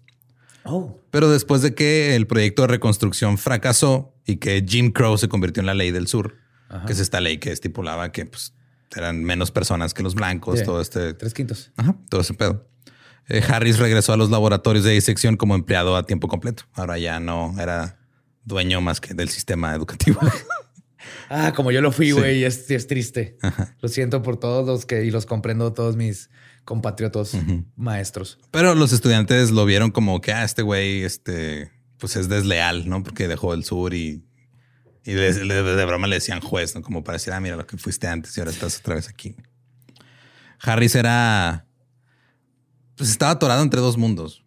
Oh. Pero después de que el proyecto de reconstrucción fracasó y que Jim Crow se convirtió en la ley del sur, ajá, que es esta ley que estipulaba que eran menos personas que los blancos, todo tres quintos. Ajá, todo ese pedo. Harris regresó a los laboratorios de disección como empleado a tiempo completo. Ahora ya no era dueño más que del sistema educativo. Como yo lo fui, güey, sí. Es triste. Ajá. Lo siento por todos y los comprendo, todos mis compatriotas maestros. Pero los estudiantes lo vieron como que este güey, pues es desleal, ¿no? Porque dejó el sur y de broma le decían juez, ¿no? Como para decir, mira lo que fuiste antes y ahora estás otra vez aquí. Harris estaba atorado entre dos mundos.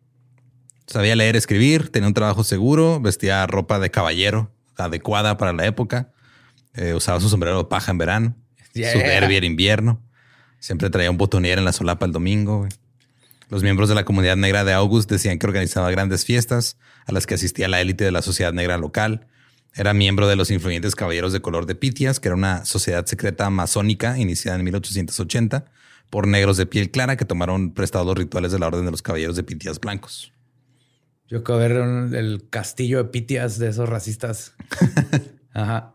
Sabía leer, escribir, tenía un trabajo seguro, vestía ropa de caballero adecuada para la época. Usaba su sombrero de paja en verano, su derby en invierno. Siempre traía un botonier en la solapa el domingo, güey. Los miembros de la comunidad negra de August decían que organizaba grandes fiestas a las que asistía la élite de la sociedad negra local. Era miembro de los influyentes Caballeros de Color de Pythias, que era una sociedad secreta masónica iniciada en 1880 por negros de piel clara que tomaron prestados los rituales de la orden de los Caballeros de Pythias blancos. Yo acabo de ver el castillo de Pythias de esos racistas. Ajá.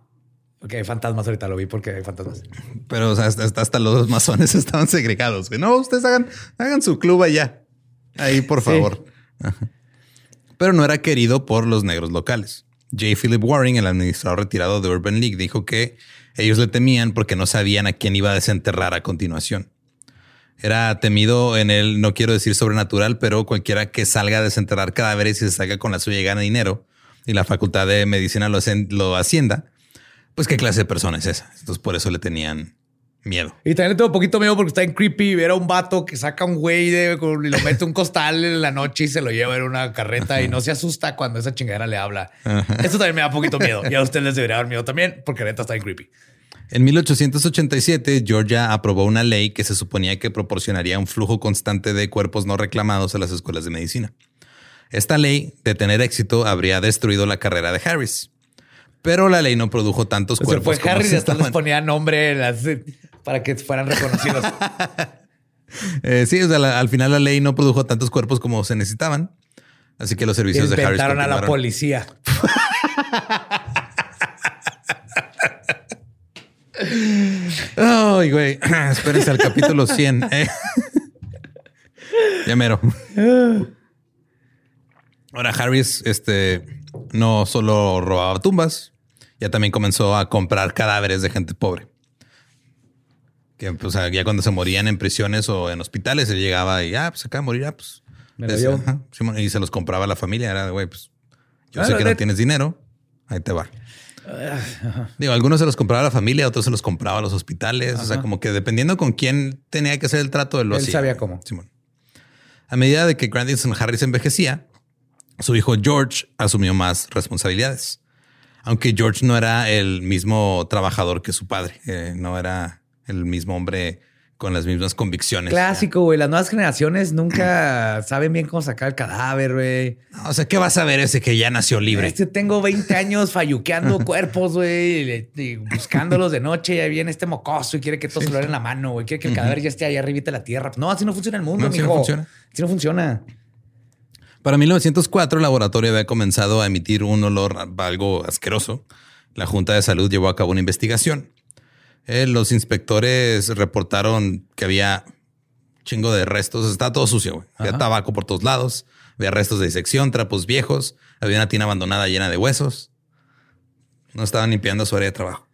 Ok, hay fantasmas ahorita, lo vi porque hay fantasmas. Pero hasta los masones estaban segregados. Güey. No, ustedes hagan su club allá. Ahí, por favor. Sí. Pero no era querido por los negros locales. J. Philip Warren, el administrador retirado de Urban League, dijo que ellos le temían porque no sabían a quién iba a desenterrar a continuación. Era temido en el, no quiero decir sobrenatural, pero cualquiera que salga a desenterrar cadáveres y se salga con la suya y gana dinero y la facultad de medicina lo hacienda, pues qué clase de persona es esa. Entonces por eso le tenían miedo. Y también le tengo un poquito miedo porque está en creepy. Era un vato que saca un güey y lo mete un costal en la noche y se lo lleva en una carreta. Ajá. Y no se asusta cuando esa chingadera le habla. Ajá. Esto también me da un poquito miedo. Y a ustedes les debería dar miedo también porque neta está en creepy. En 1887, Georgia aprobó una ley que se suponía que proporcionaría un flujo constante de cuerpos no reclamados a las escuelas de medicina. Esta ley, de tener éxito, habría destruido la carrera de Harris. Pero la ley no produjo tantos cuerpos. Pues Harris hasta les ponía nombre para que fueran reconocidos. Sí, o sea, al final la ley no produjo tantos cuerpos como se necesitaban. Así que los servicios de Harris inventaron a la policía. Ay, güey. Espérense al capítulo 100. Ya mero. Ahora, Harris no solo robaba tumbas, ya también comenzó a comprar cadáveres de gente pobre. Que pues, ya cuando se morían en prisiones o en hospitales, él llegaba y pues acaba de morir, me lo dio. Y se los compraba a la familia. Era de güey, pues yo sé que no tienes dinero, ahí te va. Digo, algunos se los compraba a la familia, otros se los compraba a los hospitales. Ajá. O sea, como que dependiendo con quién tenía que hacer el trato, él hacía. Sabía cómo. Simón. A medida de que Grandison Harris envejecía, su hijo George asumió más responsabilidades, aunque George no era el mismo trabajador que su padre. No era el mismo hombre con las mismas convicciones. Clásico, güey. Las nuevas generaciones nunca saben bien cómo sacar el cadáver, güey. O sea, ¿qué vas a ver ese que ya nació libre? Tengo 20 años falluqueando cuerpos, güey, y buscándolos de noche. Y ahí viene este mocoso y quiere que todo se lo den en la mano, güey. Quiere que el cadáver ya esté ahí arribita de la tierra. No, así no funciona el mundo, mijo. Así no funciona. Para 1904, el laboratorio había comenzado a emitir un olor algo asqueroso. La Junta de Salud llevó a cabo una investigación. Los inspectores reportaron que había chingo de restos. Estaba todo sucio, güey. Había tabaco por todos lados. Había restos de disección, trapos viejos. Había una tina abandonada llena de huesos. No estaban limpiando su área de trabajo.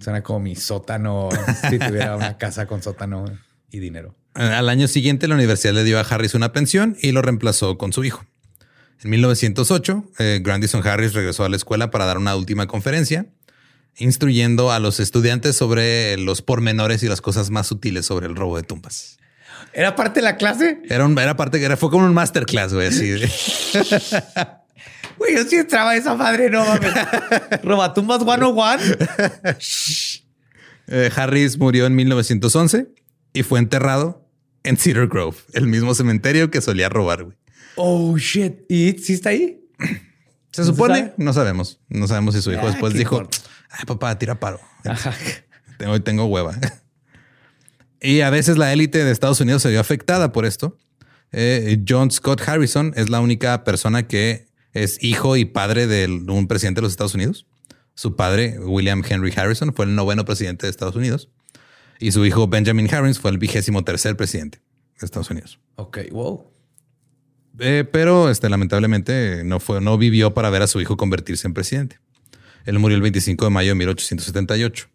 Suena como mi sótano. Si tuviera una casa con sótano y dinero. Al año siguiente, la universidad le dio a Harris una pensión y lo reemplazó con su hijo. En 1908, Grandison Harris regresó a la escuela para dar una última conferencia, instruyendo a los estudiantes sobre los pormenores y las cosas más sutiles sobre el robo de tumbas. ¿Era parte de la clase? Fue como un masterclass, güey, así. Güey, yo sí entraba esa madre, no mames. Robatumbas 101. Harris murió en 1911. Y fue enterrado en Cedar Grove, el mismo cementerio que solía robar, güey. Oh, shit. ¿Y sí está ahí? Se supone. No sabemos. No sabemos si su hijo después dijo, ay, papá, tira paro. Hoy tengo hueva. Y a veces la élite de Estados Unidos se vio afectada por esto. John Scott Harrison es la única persona que es hijo y padre de un presidente de los Estados Unidos. Su padre, William Henry Harrison, fue el 9º presidente de Estados Unidos. Y su hijo Benjamin Harrison fue el 23º presidente de Estados Unidos. Ok, wow. Pero lamentablemente no vivió para ver a su hijo convertirse en presidente. Él murió el 25 de mayo de 1878.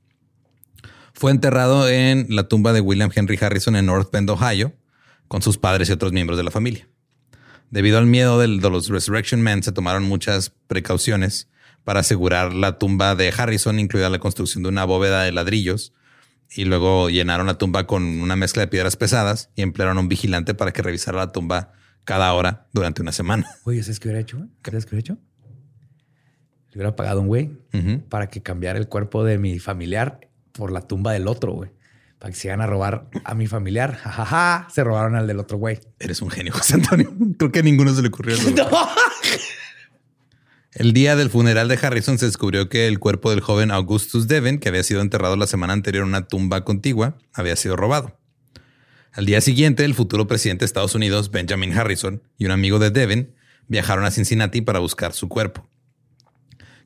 Fue enterrado en la tumba de William Henry Harrison en North Bend, Ohio, con sus padres y otros miembros de la familia. Debido al miedo de los Resurrection Men, se tomaron muchas precauciones para asegurar la tumba de Harrison, incluida la construcción de una bóveda de ladrillos. Y luego llenaron la tumba con una mezcla de piedras pesadas y emplearon a un vigilante para que revisara la tumba cada hora durante una semana. Oye, ¿sabes qué hubiera hecho? Le hubiera pagado un güey para que cambiara el cuerpo de mi familiar por la tumba del otro, güey. Para que se iban a robar a mi familiar. Jajaja, ja, ja. Se robaron al del otro güey. Eres un genio, José Antonio. Creo que a ninguno se le ocurrió eso. No. El día del funeral de Harrison se descubrió que el cuerpo del joven Augustus Devon, que había sido enterrado la semana anterior en una tumba contigua, había sido robado. Al día siguiente, el futuro presidente de Estados Unidos, Benjamin Harrison, y un amigo de Devon viajaron a Cincinnati para buscar su cuerpo.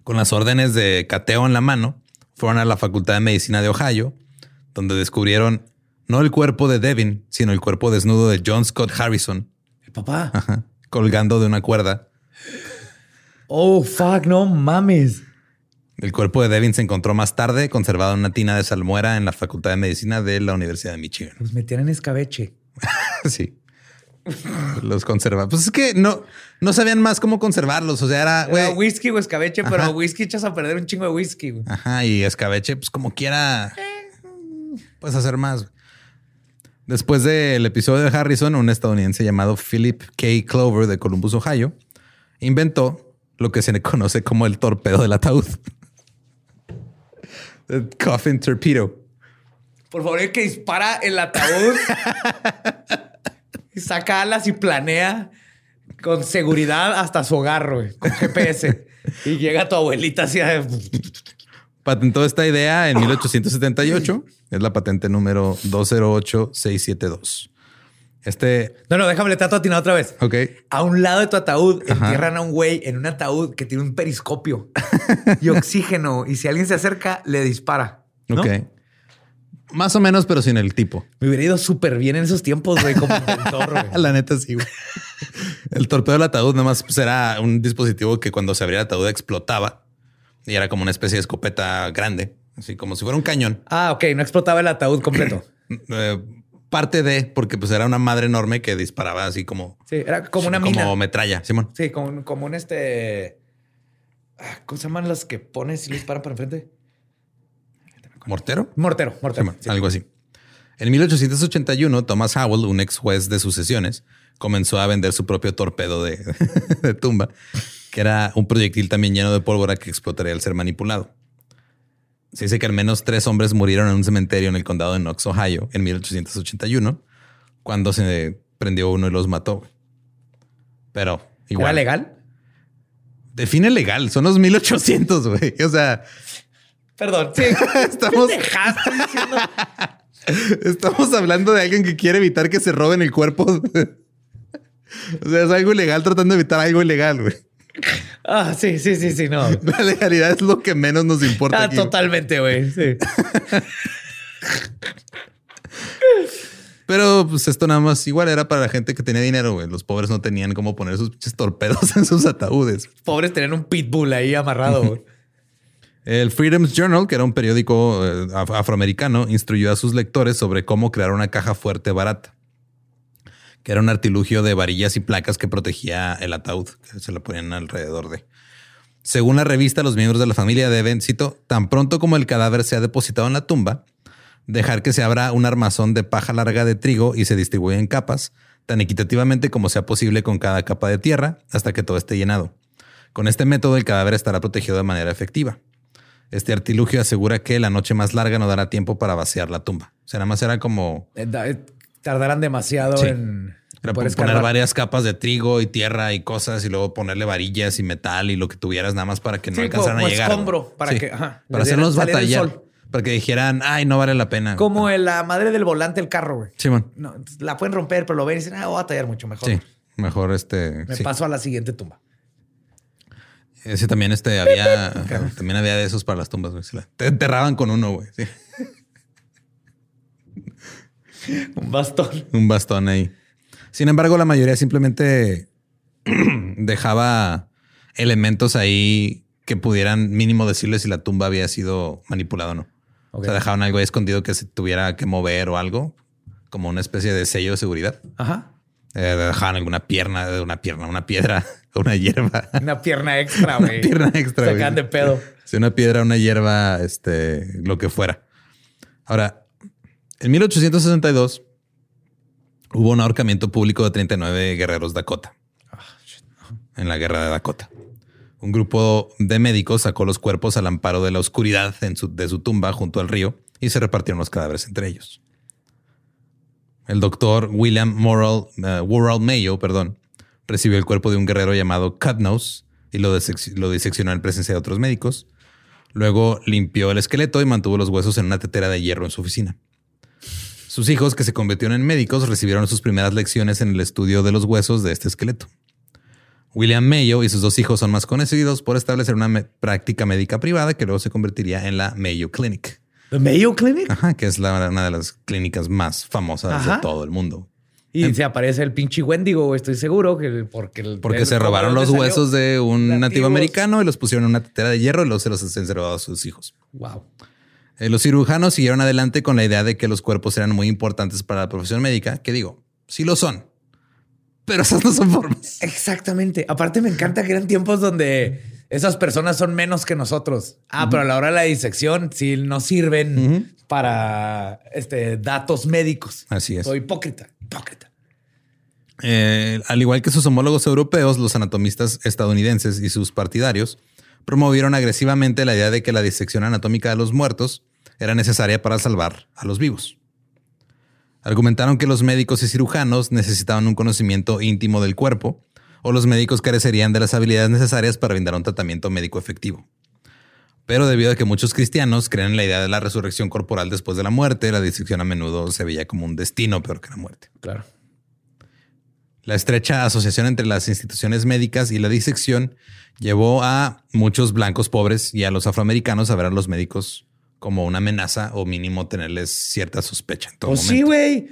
Con las órdenes de cateo en la mano, fueron a la Facultad de Medicina de Ohio, donde descubrieron no el cuerpo de Devon, sino el cuerpo desnudo de John Scott Harrison, el papá, colgando de una cuerda. Oh, fuck, no mames. El cuerpo de Devin se encontró más tarde conservado en una tina de salmuera en la Facultad de Medicina de la Universidad de Michigan. Los metían en escabeche. Sí. Los conservaban. Pues es que no sabían más cómo conservarlos. O sea, era whisky o escabeche, pero whisky echas a perder un chingo de whisky. Güey. Ajá, y escabeche, pues como quiera, puedes hacer más. Después del episodio de Harrison, un estadounidense llamado Philip K. Clover de Columbus, Ohio, inventó lo que se conoce como el torpedo del ataúd. The coffin torpedo. Por favor, el que dispara el ataúd y saca alas y planea con seguridad hasta su hogar, güey, con GPS. Y llega tu abuelita así. Patentó esta idea en 1878. Es la patente número 208672. No, déjame le trato atinado otra vez. Ok. A un lado de tu ataúd entierran a un güey en un ataúd que tiene un periscopio y oxígeno. Y si alguien se acerca, le dispara, ¿no? Ok. Más o menos, pero sin el tipo. Me hubiera ido súper bien en esos tiempos, güey, como inventor, güey. La neta, sí, güey. El torpedo del ataúd nada más era un dispositivo que cuando se abría el ataúd explotaba y era como una especie de escopeta grande, así como si fuera un cañón. Ah, ok. No explotaba el ataúd completo. Parte de, porque pues era una madre enorme que disparaba así como... Sí, era como una mina. Como metralla, Simón. Sí, como un ¿Cómo se llaman las que pones y disparan para enfrente? ¿Mortero? Mortero. Simón, sí. Algo así. En 1881, Thomas Howell, un ex juez de sucesiones, comenzó a vender su propio torpedo de tumba, que era un proyectil también lleno de pólvora que explotaría al ser manipulado. Se dice que al menos 3 hombres murieron en un cementerio en el condado de Knox, Ohio, en 1881, cuando se prendió uno y los mató. Pero igual. ¿Era legal? Define legal. Son los 1800, güey. O sea... Perdón. Sí. Estamos hablando de alguien que quiere evitar que se roben el cuerpo. O sea, es algo ilegal tratando de evitar algo ilegal, güey. Ah, sí, no. La legalidad es lo que menos nos importa. Ah, aquí. Totalmente, güey. Sí. Pero pues esto nada más igual era para la gente que tenía dinero, güey. Los pobres no tenían cómo poner sus pinches torpedos en sus ataúdes. Los pobres tenían un pitbull ahí amarrado, güey. El Freedom's Journal, que era un periódico afroamericano, instruyó a sus lectores sobre cómo crear una caja fuerte barata, que era un artilugio de varillas y placas que protegía el ataúd, que se la ponían alrededor de. Según la revista, los miembros de la familia deben, cito, tan pronto como el cadáver sea depositado en la tumba, dejar que se abra un armazón de paja larga de trigo y se distribuya en capas, tan equitativamente como sea posible con cada capa de tierra, hasta que todo esté llenado. Con este método, el cadáver estará protegido de manera efectiva. Este artilugio asegura que la noche más larga no dará tiempo para vaciar la tumba. O sea, nada más era como... Tardarán demasiado en... Poner varias capas de trigo y tierra y cosas y luego ponerle varillas y metal y lo que tuvieras nada más para que no alcanzaran a llegar. Escombro, ¿no? Para hacernos batallar. Para que dijeran, ay, no vale la pena. Como la madre del volante del carro, güey. Sí, man. No, la pueden romper, pero lo ven y dicen, voy a batallar mucho mejor. Sí, mejor Me paso a la siguiente tumba. Ese también había... también había de esos para las tumbas, güey. Te enterraban con uno, güey. Sí. Un bastón ahí. Sin embargo, la mayoría simplemente dejaba elementos ahí que pudieran mínimo decirle si la tumba había sido manipulada o no. Okay. O sea, dejaban algo ahí escondido que se tuviera que mover o algo, como una especie de sello de seguridad. Ajá. Dejaban alguna pierna, una piedra, una hierba. Una pierna extra, güey. Sacan de pedo. Sí, una piedra, una hierba, lo que fuera. Ahora... En 1862 hubo un ahorcamiento público de 39 guerreros Dakota en la guerra de Dakota. Un grupo de médicos sacó los cuerpos al amparo de la oscuridad de su tumba junto al río y se repartieron los cadáveres entre ellos. El doctor William Worrell Mayo, recibió el cuerpo de un guerrero llamado Cutnose y lo diseccionó en presencia de otros médicos. Luego limpió el esqueleto y mantuvo los huesos en una tetera de hierro en su oficina. Sus hijos, que se convirtieron en médicos, recibieron sus primeras lecciones en el estudio de los huesos de este esqueleto. William Mayo y sus 2 hijos son más conocidos por establecer una práctica médica privada que luego se convertiría en la Mayo Clinic. ¿La Mayo Clinic? Ajá, que es una de las clínicas más famosas de todo el mundo. Y se aparece el pinche Wendigo, estoy seguro, que porque se robaron los huesos de un nativo americano y los pusieron en una tetera de hierro y luego se los encerró a sus hijos. Wow. Los cirujanos siguieron adelante con la idea de que los cuerpos eran muy importantes para la profesión médica, que digo, sí lo son, pero esas no son formas. Exactamente. Aparte me encanta que eran tiempos donde esas personas son menos que nosotros. Pero a la hora de la disección sí no sirven para datos médicos. Así es. Soy hipócrita. Al igual que sus homólogos europeos, los anatomistas estadounidenses y sus partidarios promovieron agresivamente la idea de que la disección anatómica de los muertos era necesaria para salvar a los vivos. Argumentaron que los médicos y cirujanos necesitaban un conocimiento íntimo del cuerpo, o los médicos carecerían de las habilidades necesarias para brindar un tratamiento médico efectivo. Pero debido a que muchos cristianos creen en la idea de la resurrección corporal después de la muerte, la disección a menudo se veía como un destino peor que la muerte. Claro. La estrecha asociación entre las instituciones médicas y la disección llevó a muchos blancos pobres y a los afroamericanos a ver a los médicos como una amenaza o mínimo tenerles cierta sospecha en todo momento. Sí, güey.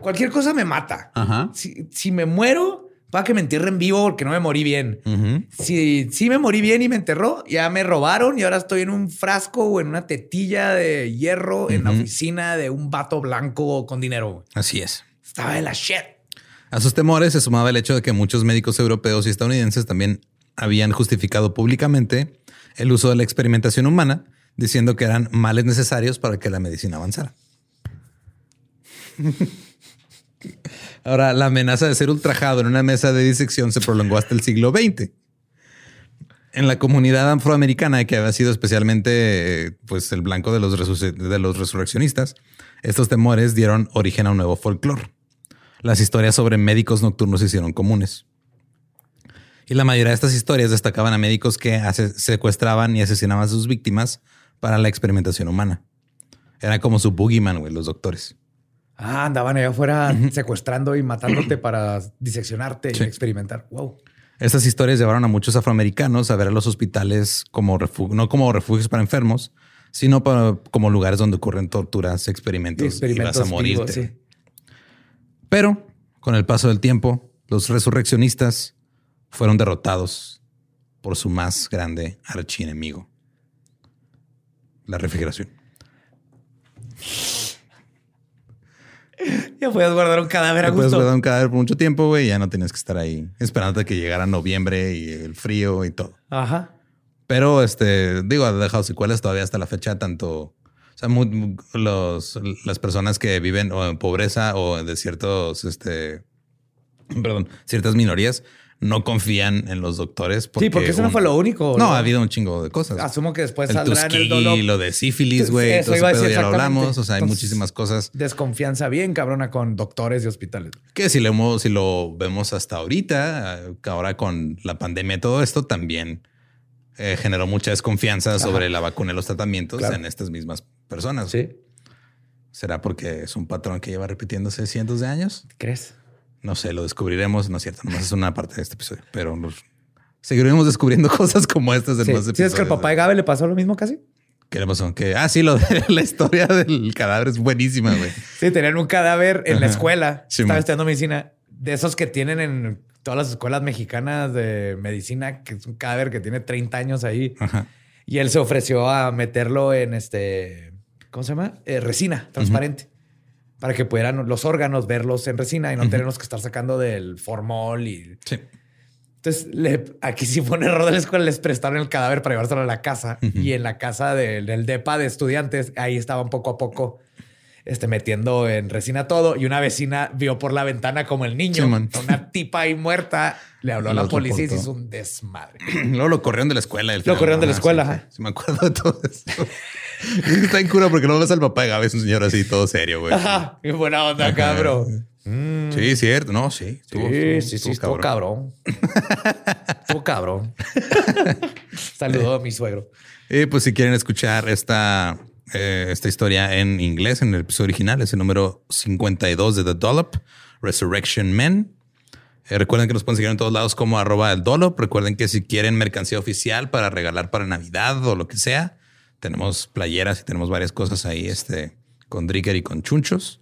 Cualquier cosa me mata. Ajá. Si me muero... Para que me entierren vivo porque no me morí bien. Uh-huh. Si me morí bien y me enterró, ya me robaron y ahora estoy en un frasco o en una tetilla de hierro en la oficina de un vato blanco con dinero. Así es. Estaba de la shit. A sus temores se sumaba el hecho de que muchos médicos europeos y estadounidenses también habían justificado públicamente el uso de la experimentación humana, diciendo que eran males necesarios para que la medicina avanzara. Ahora, la amenaza de ser ultrajado en una mesa de disección se prolongó hasta el siglo XX. En la comunidad afroamericana, que había sido especialmente el blanco de los resurreccionistas, estos temores dieron origen a un nuevo folclore. Las historias sobre médicos nocturnos se hicieron comunes. Y la mayoría de estas historias destacaban a médicos que secuestraban y asesinaban a sus víctimas para la experimentación humana. Era como su boogeyman, güey, los doctores. Ah, andaban allá afuera secuestrando y matándote para diseccionarte y experimentar. Wow. Estas historias llevaron a muchos afroamericanos a ver a los hospitales como no como refugios para enfermos, sino como lugares donde ocurren torturas, experimentos y vas a morirte. Vivos, sí. Pero con el paso del tiempo, los resurreccionistas fueron derrotados por su más grande archienemigo, la refrigeración. Ya podías guardar un cadáver a gusto. Podías guardar un cadáver por mucho tiempo, güey. Ya no tenías que estar ahí esperando a que llegara noviembre y el frío y todo. Ajá. Pero ha dejado secuelas todavía hasta la fecha, tanto. O sea, las personas que viven o en pobreza o de ciertas minorías no confían en los doctores. Porque sí, porque eso no fue lo único. No, ha habido un chingo de cosas. Asumo que después saldrá en el Dolop. Y lo de sífilis, güey. Eso iba a decir, ya lo hablamos. O sea, hay muchísimas cosas. Desconfianza bien cabrona con doctores y hospitales. Que si lo vemos hasta ahorita, ahora con la pandemia y todo esto, también generó mucha desconfianza sobre la vacuna y los tratamientos en estas mismas personas. Sí. ¿Será porque es un patrón que lleva repitiéndose cientos de años? ¿Crees? No sé, lo descubriremos. No es cierto, nomás es una parte de este episodio, pero seguiremos descubriendo cosas como estas del más episodios. ¿Sabes que al papá de Gabe le pasó lo mismo casi? ¿Qué le pasó? La historia del cadáver es buenísima, güey. Sí, tenían un cadáver en la escuela. Sí, estaba estudiando medicina. De esos que tienen en todas las escuelas mexicanas de medicina, que es un cadáver que tiene 30 años ahí. Ajá. Y él se ofreció a meterlo en ¿cómo se llama? Resina transparente. Para que pudieran los órganos verlos en resina y no tenerlos que estar sacando del formol. Sí. Entonces, aquí sí fue un error de la escuela. Les prestaron el cadáver para llevárselo a la casa. Y en la casa del depa de estudiantes, ahí estaban poco a poco metiendo en resina todo. Y una vecina vio por la ventana como el niño, una tipa ahí muerta, le habló a la policía y se hizo un desmadre. Luego lo corrieron de la escuela. Sí, me acuerdo de todo eso. Está en cura porque no ves al papá de Gabe, es un señor así todo serio, güey. Ajá, qué buena onda, cabrón. Sí, cierto. No, sí. Estuvo cabrón. Estuvo cabrón. Saludó a mi suegro. Y pues si quieren escuchar esta historia en inglés, en el episodio original, es el número 52 de The Dollop, Resurrection Men. Recuerden que nos pueden seguir en todos lados como @eldolop. Recuerden que si quieren mercancía oficial para regalar para Navidad o lo que sea, tenemos playeras y tenemos varias cosas ahí con Dricker y con chunchos.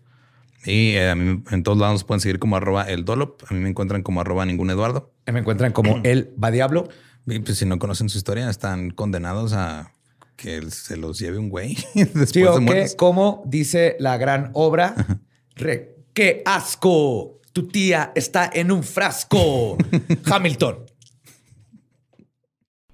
Y a mí en todos lados nos pueden seguir como @eldolop. A mí me encuentran como @ninguneduardo. Me encuentran como El Badiablo. Y pues si no conocen su historia, están condenados a que se los lleve un güey. Después sí, que como dice la gran obra, ¡qué asco! Tu tía está en un frasco. Hamilton.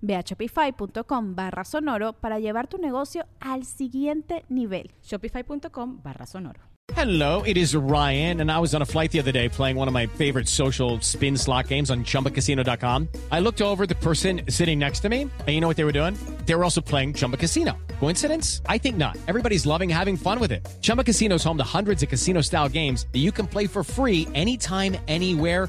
Ve a shopify.com/sonoro para llevar tu negocio al siguiente nivel. Shopify.com/sonoro. Hello, it is Ryan, and I was on a flight the other day playing one of my favorite social spin slot games on ChumbaCasino.com. I looked over at the person sitting next to me, and you know what they were doing? They were also playing Chumba Casino. Coincidence? I think not. Everybody's loving having fun with it. Chumba Casino is home to hundreds of casino-style games that you can play for free anytime, anywhere,